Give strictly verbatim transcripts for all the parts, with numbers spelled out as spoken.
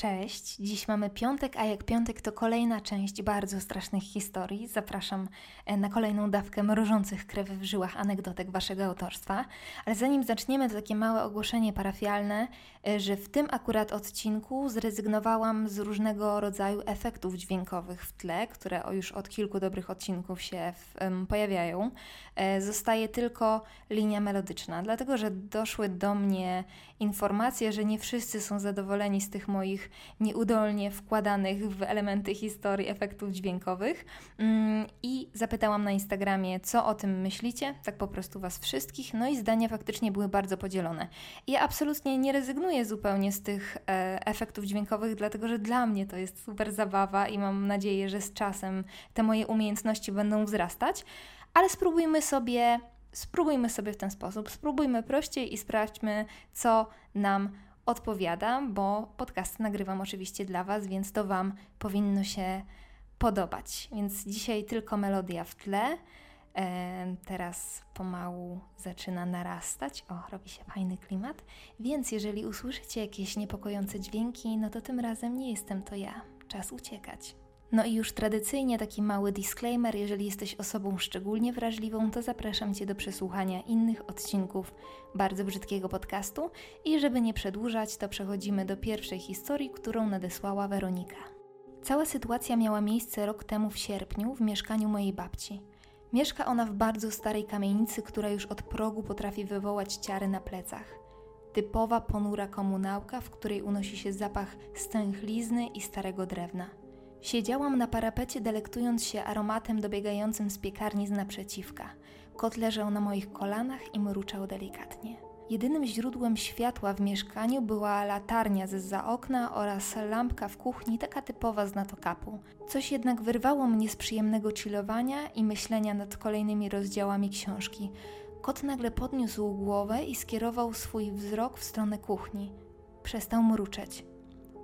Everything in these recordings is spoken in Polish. Cześć, dziś mamy piątek, a jak piątek to kolejna część bardzo strasznych historii. Zapraszam na kolejną dawkę mrożących krew w żyłach anegdotek waszego autorstwa. Ale zanim zaczniemy, to takie małe ogłoszenie parafialne, że w tym akurat odcinku zrezygnowałam z różnego rodzaju efektów dźwiękowych w tle, które już od kilku dobrych odcinków się pojawiają. Zostaje tylko linia melodyczna, dlatego że doszły do mnie informacje, że nie wszyscy są zadowoleni z tych moich nieudolnie wkładanych w elementy historii efektów dźwiękowych i zapytałam na Instagramie, co o tym myślicie, tak po prostu was wszystkich, no i zdania faktycznie były bardzo podzielone. Ja absolutnie nie rezygnuję zupełnie z tych efektów dźwiękowych, dlatego że dla mnie to jest super zabawa i mam nadzieję, że z czasem te moje umiejętności będą wzrastać, ale spróbujmy sobie, spróbujmy sobie w ten sposób, spróbujmy prościej i sprawdźmy, co nam odpowiadam, bo podcast nagrywam oczywiście dla was, więc to wam powinno się podobać. Więc dzisiaj tylko melodia w tle. E, teraz pomału zaczyna narastać. O, robi się fajny klimat. Więc jeżeli usłyszycie jakieś niepokojące dźwięki, no to tym razem nie jestem to ja. Czas uciekać. No i już tradycyjnie taki mały disclaimer, jeżeli jesteś osobą szczególnie wrażliwą, to zapraszam Cię do przesłuchania innych odcinków bardzo brzydkiego podcastu i żeby nie przedłużać, to przechodzimy do pierwszej historii, którą nadesłała Weronika. Cała sytuacja miała miejsce rok temu w sierpniu w mieszkaniu mojej babci. Mieszka ona w bardzo starej kamienicy, która już od progu potrafi wywołać ciary na plecach. Typowa ponura komunałka, w której unosi się zapach stęchlizny i starego drewna. Siedziałam na parapecie, delektując się aromatem dobiegającym z piekarni z naprzeciwka. Kot leżał na moich kolanach i mruczał delikatnie. Jedynym źródłem światła w mieszkaniu była latarnia zza okna oraz lampka w kuchni, taka typowa z natokapu. Coś jednak wyrwało mnie z przyjemnego chillowania i myślenia nad kolejnymi rozdziałami książki. Kot nagle podniósł głowę i skierował swój wzrok w stronę kuchni. Przestał mruczeć.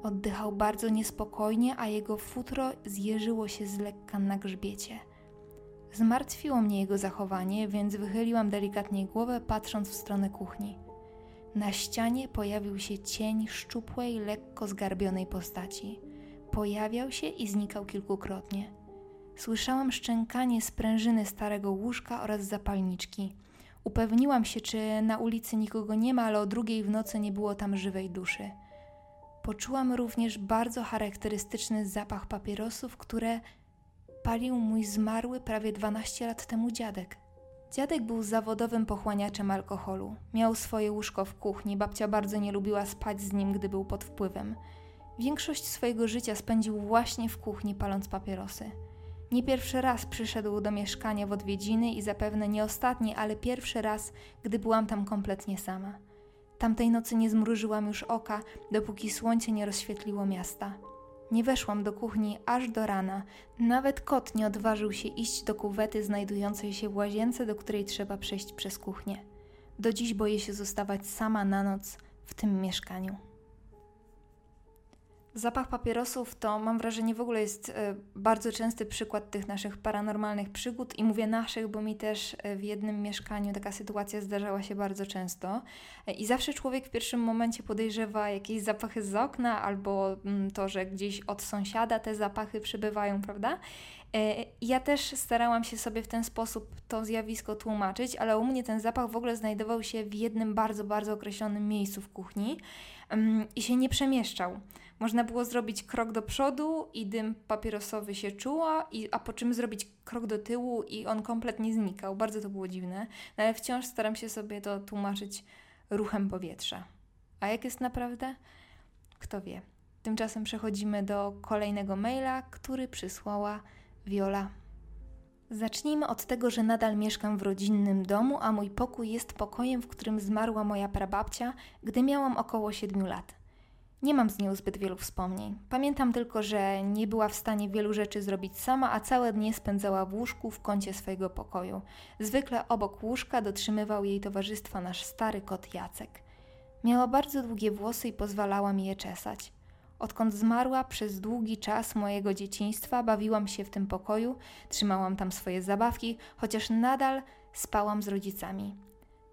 Oddychał bardzo niespokojnie, a jego futro zjeżyło się z lekka na grzbiecie. Zmartwiło mnie jego zachowanie, więc wychyliłam delikatnie głowę, patrząc w stronę kuchni. Na ścianie pojawił się cień szczupłej, lekko zgarbionej postaci. Pojawiał się i znikał kilkukrotnie. Słyszałam szczękanie sprężyny starego łóżka oraz zapalniczki. Upewniłam się, czy na ulicy nikogo nie ma, ale o drugiej w nocy nie było tam żywej duszy. Poczułam również bardzo charakterystyczny zapach papierosów, które palił mój zmarły prawie dwanaście lat temu dziadek. Dziadek był zawodowym pochłaniaczem alkoholu. Miał swoje łóżko w kuchni, babcia bardzo nie lubiła spać z nim, gdy był pod wpływem. Większość swojego życia spędził właśnie w kuchni, paląc papierosy. Nie pierwszy raz przyszedł do mieszkania w odwiedziny i zapewne nie ostatni, ale pierwszy raz, gdy byłam tam kompletnie sama. Tamtej nocy nie zmrużyłam już oka, dopóki słońce nie rozświetliło miasta. Nie weszłam do kuchni aż do rana. Nawet kot nie odważył się iść do kuwety znajdującej się w łazience, do której trzeba przejść przez kuchnię. Do dziś boję się zostawać sama na noc w tym mieszkaniu. Zapach papierosów to, mam wrażenie, w ogóle jest bardzo częsty przykład tych naszych paranormalnych przygód i mówię naszych, bo mi też w jednym mieszkaniu taka sytuacja zdarzała się bardzo często i zawsze człowiek w pierwszym momencie podejrzewa jakieś zapachy z okna albo to, że gdzieś od sąsiada te zapachy przybywają, prawda? Ja też starałam się sobie w ten sposób to zjawisko tłumaczyć, ale u mnie ten zapach w ogóle znajdował się w jednym bardzo, bardzo określonym miejscu w kuchni i się nie przemieszczał. Można było zrobić krok do przodu i dym papierosowy się czuła, i, a po czym zrobić krok do tyłu i on kompletnie znikał. Bardzo to było dziwne, no ale wciąż staram się sobie to tłumaczyć ruchem powietrza. A jak jest naprawdę? Kto wie. Tymczasem przechodzimy do kolejnego maila, który przysłała Wiola. Zacznijmy od tego, że nadal mieszkam w rodzinnym domu, a mój pokój jest pokojem, w którym zmarła moja prababcia, gdy miałam około siedmiu lat. Nie mam z nią zbyt wielu wspomnień. Pamiętam tylko, że nie była w stanie wielu rzeczy zrobić sama, a całe dnie spędzała w łóżku w kącie swojego pokoju. Zwykle obok łóżka dotrzymywał jej towarzystwa nasz stary kot Jacek. Miała bardzo długie włosy i pozwalała mi je czesać. Odkąd zmarła, przez długi czas mojego dzieciństwa bawiłam się w tym pokoju, trzymałam tam swoje zabawki, chociaż nadal spałam z rodzicami.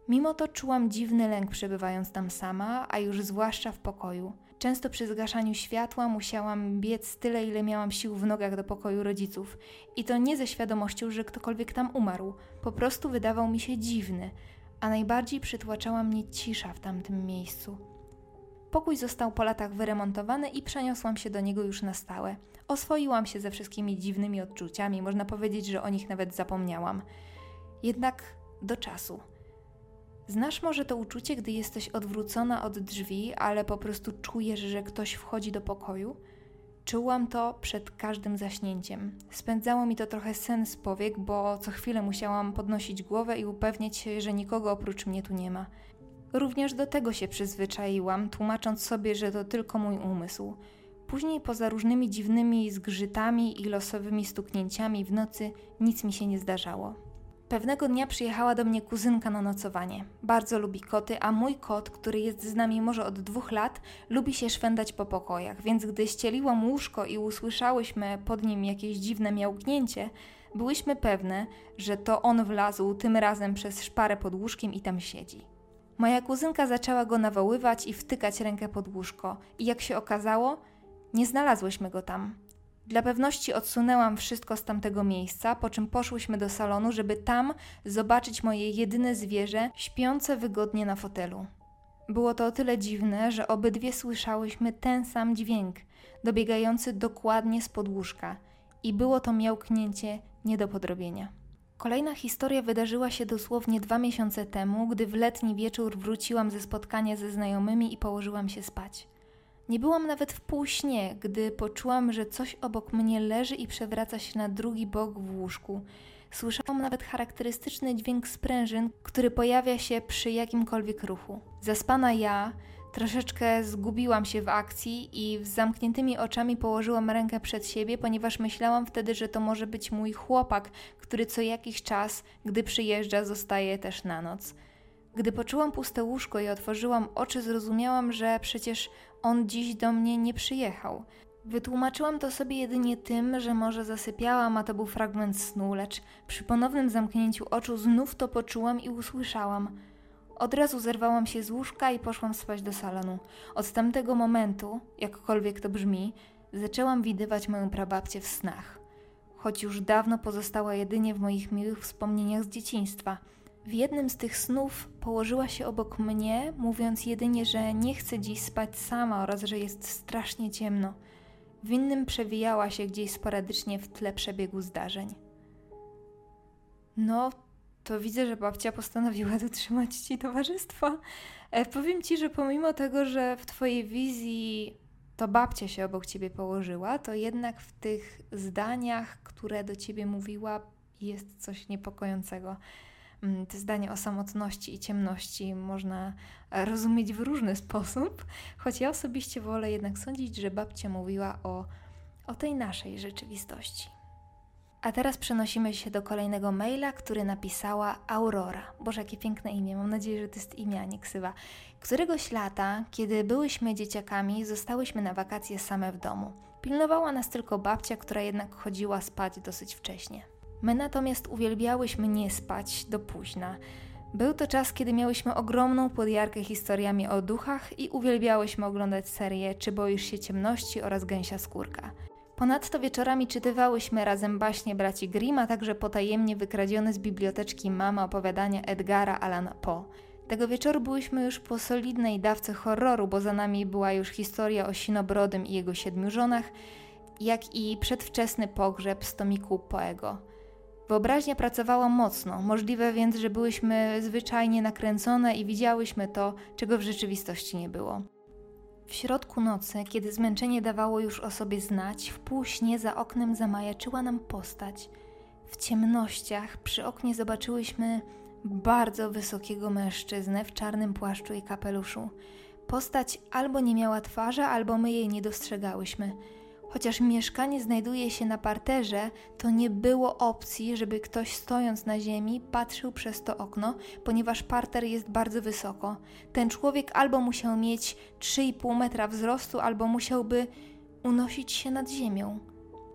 Mimo to czułam dziwny lęk przebywając tam sama, a już zwłaszcza w pokoju. Często przy zgaszaniu światła musiałam biec tyle, ile miałam sił w nogach do pokoju rodziców. I to nie ze świadomością, że ktokolwiek tam umarł. Po prostu wydawał mi się dziwny, a najbardziej przytłaczała mnie cisza w tamtym miejscu. Pokój został po latach wyremontowany i przeniosłam się do niego już na stałe. Oswoiłam się ze wszystkimi dziwnymi odczuciami, można powiedzieć, że o nich nawet zapomniałam. Jednak do czasu. Znasz może to uczucie, gdy jesteś odwrócona od drzwi, ale po prostu czujesz, że ktoś wchodzi do pokoju? Czułam to przed każdym zaśnięciem. Spędzało mi to trochę sen z powiek, bo co chwilę musiałam podnosić głowę i upewniać się, że nikogo oprócz mnie tu nie ma. Również do tego się przyzwyczaiłam, tłumacząc sobie, że to tylko mój umysł. Później poza różnymi dziwnymi zgrzytami i losowymi stuknięciami w nocy nic mi się nie zdarzało. Pewnego dnia przyjechała do mnie kuzynka na nocowanie. Bardzo lubi koty, a mój kot, który jest z nami może od dwóch lat, lubi się szwendać po pokojach, więc gdy ścieliłam łóżko i usłyszałyśmy pod nim jakieś dziwne miałknięcie, byłyśmy pewne, że to on wlazł tym razem przez szparę pod łóżkiem i tam siedzi. Moja kuzynka zaczęła go nawoływać i wtykać rękę pod łóżko i jak się okazało, nie znalazłyśmy go tam. Dla pewności odsunęłam wszystko z tamtego miejsca, po czym poszłyśmy do salonu, żeby tam zobaczyć moje jedyne zwierzę śpiące wygodnie na fotelu. Było to o tyle dziwne, że obydwie słyszałyśmy ten sam dźwięk, dobiegający dokładnie spod łóżka i było to miałknięcie nie do podrobienia. Kolejna historia wydarzyła się dosłownie dwa miesiące temu, gdy w letni wieczór wróciłam ze spotkania ze znajomymi i położyłam się spać. Nie byłam nawet w półśnie, gdy poczułam, że coś obok mnie leży i przewraca się na drugi bok w łóżku. Słyszałam nawet charakterystyczny dźwięk sprężyn, który pojawia się przy jakimkolwiek ruchu. Zaspana ja troszeczkę zgubiłam się w akcji i z zamkniętymi oczami położyłam rękę przed siebie, ponieważ myślałam wtedy, że to może być mój chłopak, który co jakiś czas, gdy przyjeżdża, zostaje też na noc. Gdy poczułam puste łóżko i otworzyłam oczy, zrozumiałam, że przecież on dziś do mnie nie przyjechał. Wytłumaczyłam to sobie jedynie tym, że może zasypiałam, a to był fragment snu, lecz przy ponownym zamknięciu oczu znów to poczułam i usłyszałam. Od razu zerwałam się z łóżka i poszłam spać do salonu. Od tamtego momentu, jakkolwiek to brzmi, zaczęłam widywać moją prababcię w snach. Choć już dawno pozostała jedynie w moich miłych wspomnieniach z dzieciństwa. W jednym z tych snów położyła się obok mnie, mówiąc jedynie, że nie chce dziś spać sama oraz że jest strasznie ciemno. W innym przewijała się gdzieś sporadycznie w tle przebiegu zdarzeń. No, to widzę, że babcia postanowiła dotrzymać ci towarzystwa. E, powiem ci, że pomimo tego, że w twojej wizji to babcia się obok ciebie położyła, to jednak w tych zdaniach, które do ciebie mówiła, jest coś niepokojącego. Te zdanie o samotności i ciemności można rozumieć w różny sposób, choć ja osobiście wolę jednak sądzić, że babcia mówiła o, o tej naszej rzeczywistości. A teraz przenosimy się do kolejnego maila, który napisała Aurora. Boże, jakie piękne imię, mam nadzieję, że to jest imię, a nie ksywa. Któregoś lata, kiedy byłyśmy dzieciakami, zostałyśmy na wakacje same w domu. Pilnowała nas tylko babcia, która jednak chodziła spać dosyć wcześnie. My natomiast uwielbiałyśmy nie spać do późna. Był to czas, kiedy miałyśmy ogromną podjarkę historiami o duchach i uwielbiałyśmy oglądać serię Czy boisz się ciemności oraz Gęsia skórka. Ponadto wieczorami czytywałyśmy razem baśnie braci Grimm, a także potajemnie wykradzione z biblioteczki mama opowiadania Edgara Allan Poe. Tego wieczoru byłyśmy już po solidnej dawce horroru, bo za nami była już historia o Sinobrodym i jego siedmiu żonach, jak i przedwczesny pogrzeb z tomiku Poego. Wyobraźnia pracowała mocno, możliwe więc, że byłyśmy zwyczajnie nakręcone i widziałyśmy to, czego w rzeczywistości nie było. W środku nocy, kiedy zmęczenie dawało już o sobie znać, w półśnie za oknem zamajaczyła nam postać. W ciemnościach przy oknie zobaczyłyśmy bardzo wysokiego mężczyznę w czarnym płaszczu i kapeluszu. Postać albo nie miała twarzy, albo my jej nie dostrzegałyśmy. Chociaż mieszkanie znajduje się na parterze, to nie było opcji, żeby ktoś stojąc na ziemi patrzył przez to okno, ponieważ parter jest bardzo wysoko. Ten człowiek albo musiał mieć trzy i pół metra wzrostu, albo musiałby unosić się nad ziemią.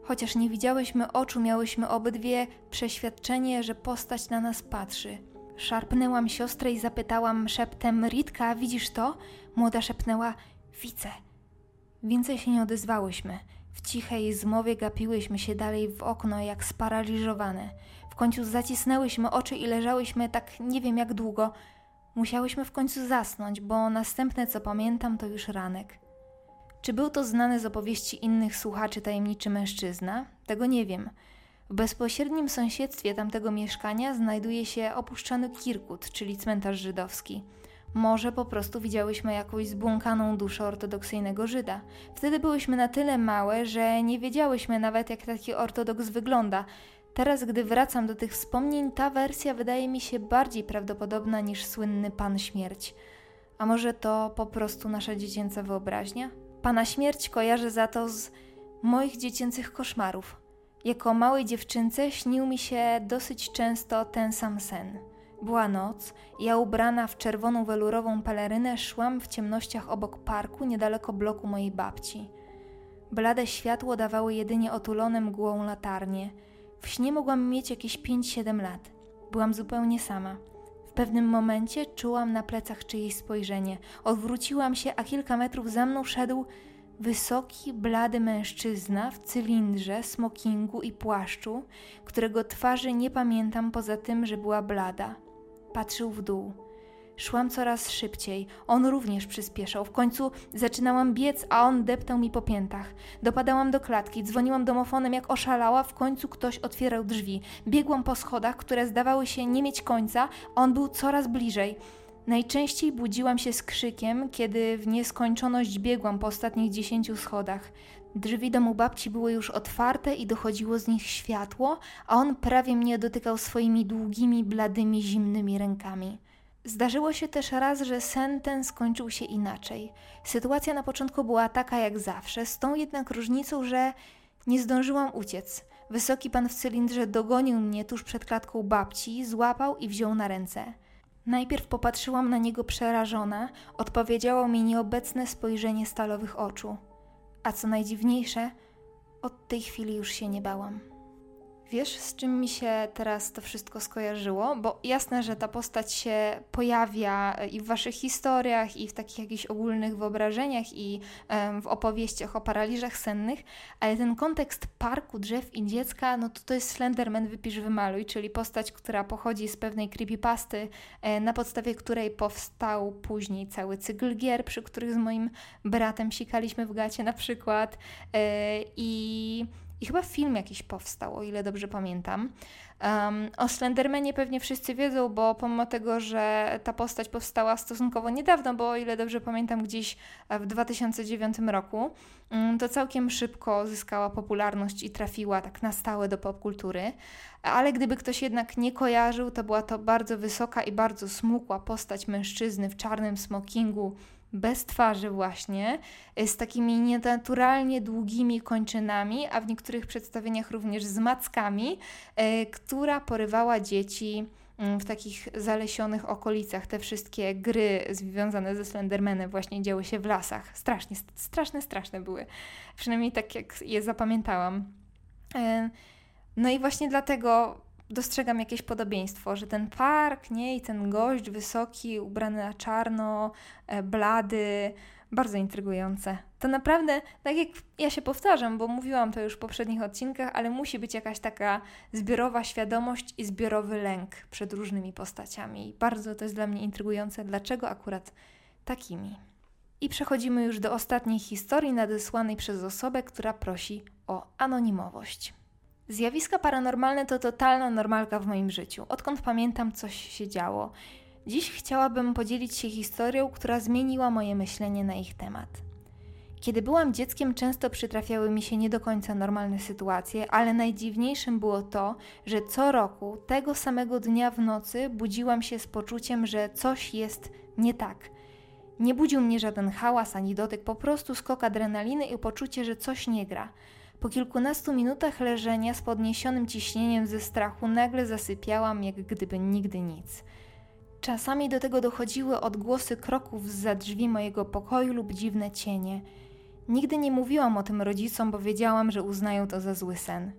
Chociaż nie widziałyśmy oczu, miałyśmy obydwie przeświadczenie, że postać na nas patrzy. Szarpnęłam siostrę i zapytałam szeptem: Ritka, widzisz to? Młoda szepnęła: widzę. Więcej się nie odezwałyśmy. W cichej zmowie gapiłyśmy się dalej w okno jak sparaliżowane. W końcu zacisnęłyśmy oczy i leżałyśmy tak nie wiem jak długo. Musiałyśmy w końcu zasnąć, bo następne co pamiętam to już ranek. Czy był to znany z opowieści innych słuchaczy tajemniczy mężczyzna? Tego nie wiem. W bezpośrednim sąsiedztwie tamtego mieszkania znajduje się opuszczony Kirkut, czyli cmentarz żydowski. Może po prostu widziałyśmy jakąś zbłąkaną duszę ortodoksyjnego Żyda. Wtedy byłyśmy na tyle małe, że nie wiedziałyśmy nawet jak taki ortodoks wygląda. Teraz, gdy wracam do tych wspomnień, ta wersja wydaje mi się bardziej prawdopodobna niż słynny Pan Śmierć. A może to po prostu nasza dziecięca wyobraźnia? Pana Śmierć kojarzę za to z moich dziecięcych koszmarów. Jako małej dziewczynce śnił mi się dosyć często ten sam sen. Była noc, ja ubrana w czerwoną welurową pelerynę szłam w ciemnościach obok parku niedaleko bloku mojej babci. Blade światło dawały jedynie otulone mgłą latarnie. W śnie mogłam mieć jakieś pięć siedem lat. Byłam zupełnie sama. W pewnym momencie czułam na plecach czyjeś spojrzenie. Odwróciłam się, a kilka metrów za mną szedł wysoki, blady mężczyzna w cylindrze, smokingu i płaszczu, którego twarzy nie pamiętam poza tym, że była blada. Patrzył w dół. Szłam coraz szybciej. On również przyspieszał. W końcu zaczynałam biec, a on deptał mi po piętach. Dopadałam do klatki, dzwoniłam domofonem jak oszalała, w końcu ktoś otwierał drzwi. Biegłam po schodach, które zdawały się nie mieć końca, a on był coraz bliżej. Najczęściej budziłam się z krzykiem, kiedy w nieskończoność biegłam po ostatnich dziesięciu schodach. Drzwi domu babci były już otwarte i dochodziło z nich światło, a on prawie mnie dotykał swoimi długimi, bladymi, zimnymi rękami. Zdarzyło się też raz, że sen ten skończył się inaczej. Sytuacja na początku była taka jak zawsze, z tą jednak różnicą, że nie zdążyłam uciec. Wysoki pan w cylindrze dogonił mnie tuż przed klatką babci, złapał i wziął na ręce. Najpierw popatrzyłam na niego przerażona, odpowiedziało mi nieobecne spojrzenie stalowych oczu. A co najdziwniejsze, od tej chwili już się nie bałam. Wiesz, z czym mi się teraz to wszystko skojarzyło? Bo jasne, że ta postać się pojawia i w waszych historiach, i w takich jakichś ogólnych wyobrażeniach, i w opowieściach o paraliżach sennych, ale ten kontekst parku, drzew i dziecka, no to to jest Slenderman wypisz, wymaluj, czyli postać, która pochodzi z pewnej creepypasty, na podstawie której powstał później cały cykl gier, przy których z moim bratem sikaliśmy w gacie na przykład, i... I chyba film jakiś powstał, o ile dobrze pamiętam. Um, o Slendermanie pewnie wszyscy wiedzą, bo pomimo tego, że ta postać powstała stosunkowo niedawno, bo o ile dobrze pamiętam gdzieś w dwa tysiące dziewiątym roku, um, to całkiem szybko zyskała popularność i trafiła tak na stałe do popkultury. Ale gdyby ktoś jednak nie kojarzył, to była to bardzo wysoka i bardzo smukła postać mężczyzny w czarnym smokingu, bez twarzy właśnie, z takimi nienaturalnie długimi kończynami, a w niektórych przedstawieniach również z mackami, yy, która porywała dzieci w takich zalesionych okolicach. Te wszystkie gry związane ze Slendermanem właśnie działy się w lasach. Strasznie, straszne, straszne były. Przynajmniej tak jak je zapamiętałam. Yy, no i właśnie dlatego dostrzegam jakieś podobieństwo, że ten park, nie, i ten gość wysoki, ubrany na czarno, blady, bardzo intrygujące. To naprawdę, tak jak ja się powtarzam, bo mówiłam to już w poprzednich odcinkach, ale musi być jakaś taka zbiorowa świadomość i zbiorowy lęk przed różnymi postaciami. I bardzo to jest dla mnie intrygujące, dlaczego akurat takimi. I przechodzimy już do ostatniej historii nadesłanej przez osobę, która prosi o anonimowość. Zjawiska paranormalne to totalna normalka w moim życiu. Odkąd pamiętam, coś się działo. Dziś chciałabym podzielić się historią, która zmieniła moje myślenie na ich temat. Kiedy byłam dzieckiem, często przytrafiały mi się nie do końca normalne sytuacje, ale najdziwniejszym było to, że co roku, tego samego dnia w nocy, budziłam się z poczuciem, że coś jest nie tak. Nie budził mnie żaden hałas ani dotyk, po prostu skok adrenaliny i poczucie, że coś nie gra. Po kilkunastu minutach leżenia z podniesionym ciśnieniem ze strachu nagle zasypiałam, jak gdyby nigdy nic. Czasami do tego dochodziły odgłosy kroków zza drzwi mojego pokoju lub dziwne cienie. Nigdy nie mówiłam o tym rodzicom, bo wiedziałam, że uznają to za zły sen.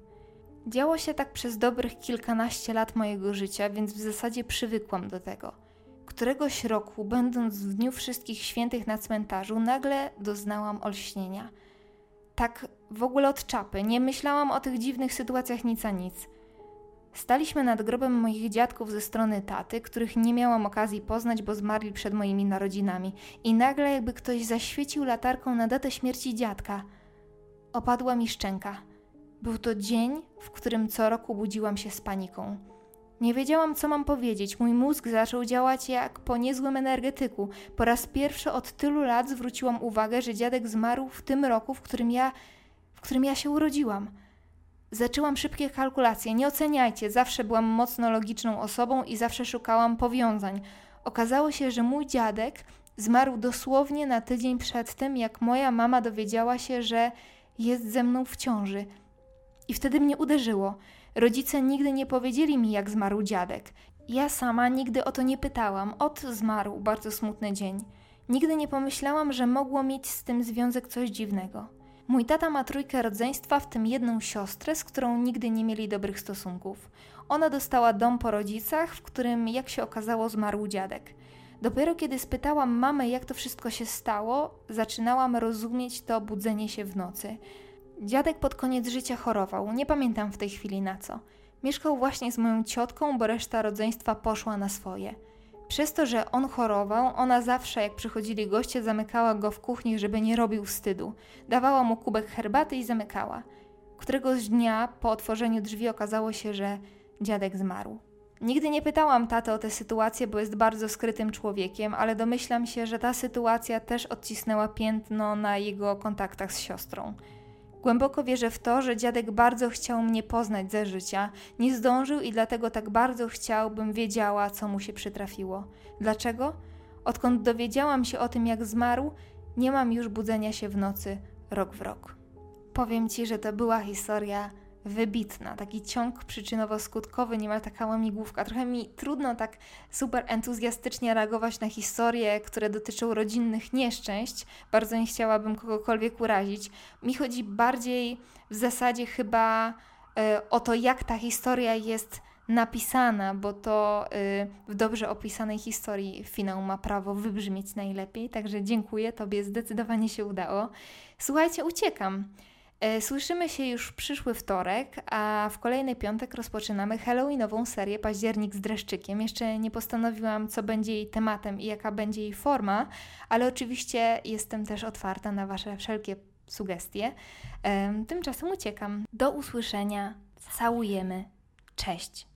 Działo się tak przez dobrych kilkanaście lat mojego życia, więc w zasadzie przywykłam do tego. Któregoś roku, będąc w Dniu Wszystkich Świętych na cmentarzu, nagle doznałam olśnienia. Tak w ogóle od czapy, nie myślałam o tych dziwnych sytuacjach nic a nic. Staliśmy nad grobem moich dziadków ze strony taty, których nie miałam okazji poznać, bo zmarli przed moimi narodzinami. I nagle jakby ktoś zaświecił latarką na datę śmierci dziadka. Opadła mi szczęka. Był to dzień, w którym co roku budziłam się z paniką. Nie wiedziałam, co mam powiedzieć. Mój mózg zaczął działać jak po niezłym energetyku. Po raz pierwszy od tylu lat zwróciłam uwagę, że dziadek zmarł w tym roku, w którym ja, w którym ja się urodziłam. Zaczęłam szybkie kalkulacje. Nie oceniajcie, zawsze byłam mocno logiczną osobą i zawsze szukałam powiązań. Okazało się, że mój dziadek zmarł dosłownie na tydzień przed tym, jak moja mama dowiedziała się, że jest ze mną w ciąży. I wtedy mnie uderzyło. Rodzice nigdy nie powiedzieli mi, jak zmarł dziadek. Ja sama nigdy o to nie pytałam. Ot, zmarł, bardzo smutny dzień. Nigdy nie pomyślałam, że mogło mieć z tym związek coś dziwnego. Mój tata ma trójkę rodzeństwa, w tym jedną siostrę, z którą nigdy nie mieli dobrych stosunków. Ona dostała dom po rodzicach, w którym, jak się okazało, zmarł dziadek. Dopiero kiedy spytałam mamę, jak to wszystko się stało, zaczynałam rozumieć to budzenie się w nocy. Dziadek pod koniec życia chorował, nie pamiętam w tej chwili na co. Mieszkał właśnie z moją ciotką, bo reszta rodzeństwa poszła na swoje. Przez to, że on chorował, ona zawsze, jak przychodzili goście, zamykała go w kuchni, żeby nie robił wstydu. Dawała mu kubek herbaty i zamykała. Któregoś dnia po otworzeniu drzwi okazało się, że dziadek zmarł. Nigdy nie pytałam taty o tę sytuację, bo jest bardzo skrytym człowiekiem, ale domyślam się, że ta sytuacja też odcisnęła piętno na jego kontaktach z siostrą. Głęboko wierzę w to, że dziadek bardzo chciał mnie poznać za życia, nie zdążył i dlatego tak bardzo chciał, bym wiedziała, co mu się przytrafiło. Dlaczego? Odkąd dowiedziałam się o tym, jak zmarł, nie mam już budzenia się w nocy rok w rok. Powiem Ci, że to była historia wybitna, taki ciąg przyczynowo-skutkowy, niemal taka łamigłówka. Trochę mi trudno tak super entuzjastycznie reagować na historie, które dotyczą rodzinnych nieszczęść. Bardzo nie chciałabym kogokolwiek urazić. Mi chodzi bardziej w zasadzie chyba y, o to, jak ta historia jest napisana, bo to y, w dobrze opisanej historii finał ma prawo wybrzmieć najlepiej. Także dziękuję, Tobie zdecydowanie się udało. Słuchajcie, uciekam. Słyszymy się już w przyszły wtorek, a w kolejny piątek rozpoczynamy Halloweenową serię Październik z dreszczykiem. Jeszcze nie postanowiłam, co będzie jej tematem i jaka będzie jej forma, ale oczywiście jestem też otwarta na Wasze wszelkie sugestie. Tymczasem uciekam. Do usłyszenia. Całujemy. Cześć!